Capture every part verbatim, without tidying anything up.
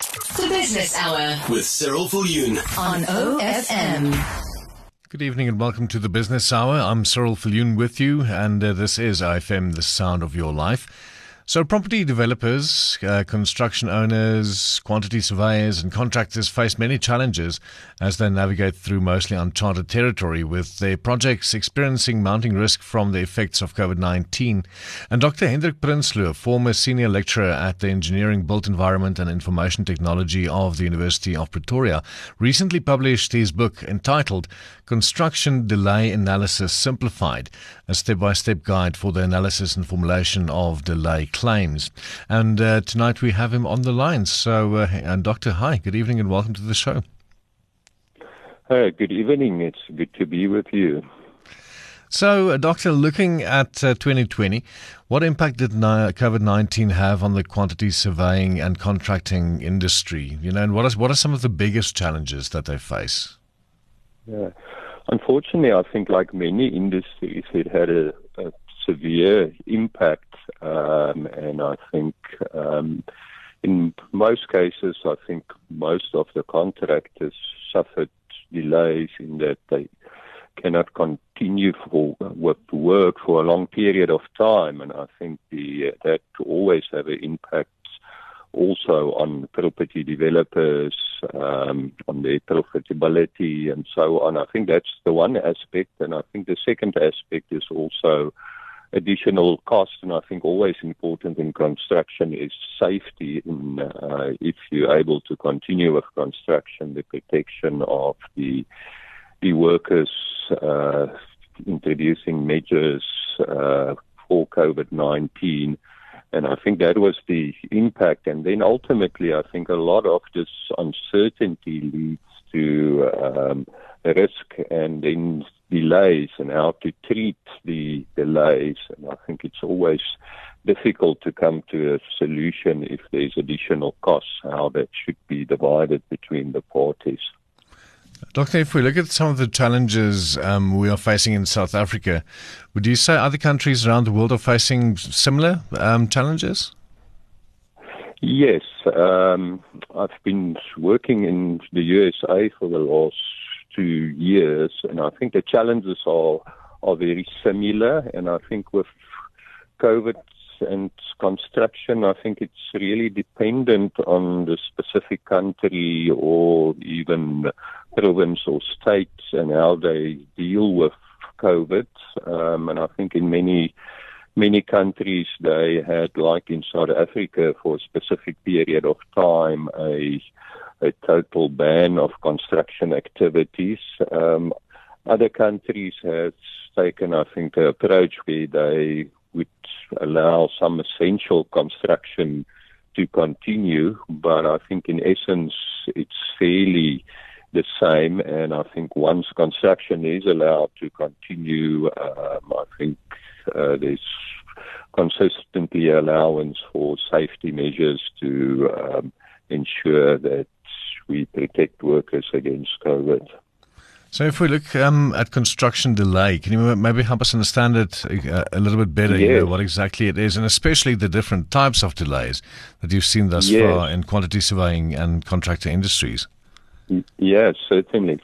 The Business Hour with Cyril Fulhoun on O S M. Good evening and welcome to the Business Hour. I'm Cyril Fulhoun with you, and uh, this is I F M, the sound of your life. So property developers, uh, construction owners, quantity surveyors and contractors face many challenges as they navigate through mostly uncharted territory, with their projects experiencing mounting risk from the effects of COVID nineteen. And Doctor Hendrik Prinsloo, former senior lecturer at the Engineering, Built Environment and Information Technology of the University of Pretoria, recently published his book entitled Construction Delay Analysis Simplified, a step-by-step guide for the analysis and formulation of delay claims. And uh, tonight we have him on the line. So, uh, and Doctor, hi, good evening and welcome to the show. Uh, good evening. It's good to be with you. So, uh, Doctor, looking at uh, twenty twenty, what impact did COVID nineteen have on the quantity surveying and contracting industry? You know, and what is, what are some of the biggest challenges that they face? Yeah. Unfortunately, I think like many industries, it had a, a severe impact. Um, and I think um, in most cases, I think most of the contractors suffered delays in that they cannot continue for, with work for a long period of time. And I think the, that always have an impact also on property developers, um, on their profitability and so on. I think that's the one aspect. And I think the second aspect is also additional cost, and I think always important in construction is safety. In, uh, if you're able to continue with construction, the protection of the the workers, uh, introducing measures uh, for COVID nineteen, and I think that was the impact. And then ultimately, I think a lot of this uncertainty leads to um, risk and then delays and how to treat the delays. And I think it's always difficult to come to a solution if there's additional costs, how that should be divided between the parties. Doctor, if we look at some of the challenges um, we are facing in South Africa, would you say other countries around the world are facing similar um, challenges? Yes. Um, I've been working in the U S A for the last two years, and I think the challenges are, are very similar. And I think with COVID and construction, I think it's really dependent on the specific country or even province or states and how they deal with COVID. Um, and I think in many Many countries, they had, like in South Africa, for a specific period of time, a, a total ban of construction activities. Um, other countries have taken, I think, the approach where they would allow some essential construction to continue, but I think in essence, it's fairly the same, and I think once construction is allowed to continue, um, I think uh, there's consistently allowance for safety measures to um, ensure that we protect workers against COVID. So if we look um, at construction delay, can you maybe help us understand it a, a little bit better, yes. You know, what exactly it is, and especially the different types of delays that you've seen thus yes. far in quantity surveying and contractor industries? Yes, certainly.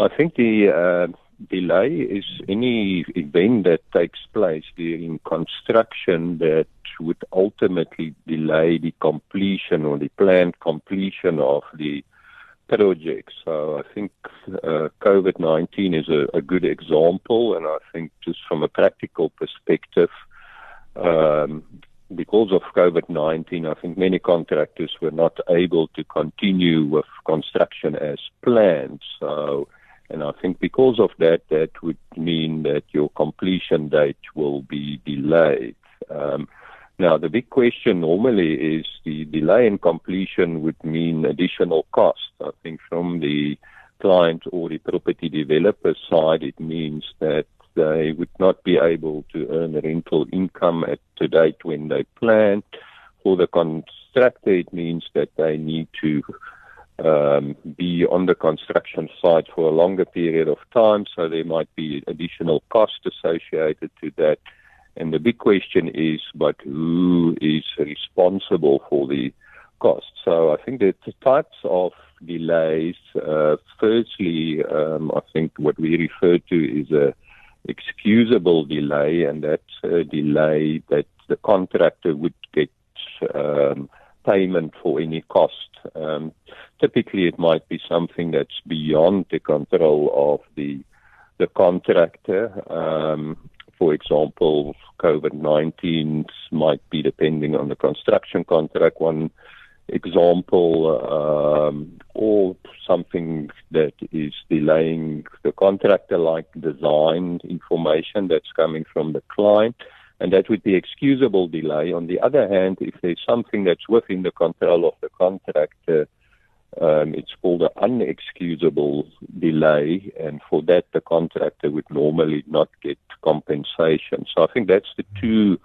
I think the uh, delay is any event that takes place during construction that would ultimately delay the completion or the planned completion of the project. So I think uh, COVID nineteen is a, a good example, and I think just from a practical perspective, um, because of COVID nineteen, I think many contractors were not able to continue with construction as planned. So, and I think because of that, that would mean that your completion date will be delayed. Um, now, the big question normally is the delay in completion would mean additional costs. I think from the client or the property developer side, it means that they would not be able to earn rental income at the date when they planned. For the contractor, it means that they need to um, be on the construction site for a longer period of time, so there might be additional costs associated to that. And the big question is, but who is responsible for the cost. So I think the types of delays, uh, firstly, um, I think what we refer to is a excusable delay, and that uh, delay that the contractor would get um, payment for any cost. Um, typically, it might be something that's beyond the control of the the contractor. Um, for example, COVID nineteen might be depending on the construction contract. One example, um, or something that is delaying the contractor, like design information that's coming from the client, and that would be excusable delay. On the other hand, if there's something that's within the control of the contractor, um, it's called an unexcusable delay, and for that the contractor would normally not get compensation. So I think that's the two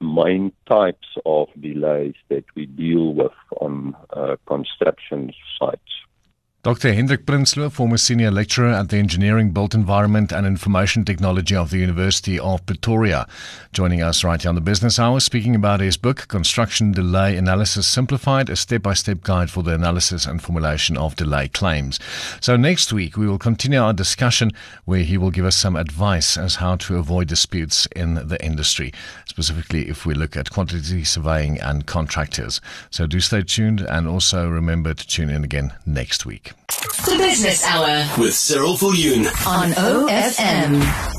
main types of delays that we deal with on uh, construction sites. Doctor Hendrik Prinsloo, former senior lecturer at the Engineering, Built Environment and Information Technology of the University of Pretoria, joining us right here on the Business Hour, speaking about his book, Construction Delay Analysis Simplified, a step-by-step guide for the analysis and formulation of delay claims. So next week, we will continue our discussion where he will give us some advice as how to avoid disputes in the industry, specifically if we look at quantity surveying and contractors. So do stay tuned, and also remember to tune in again next week. The Business Hour with Cyril Fulhoun on O S M.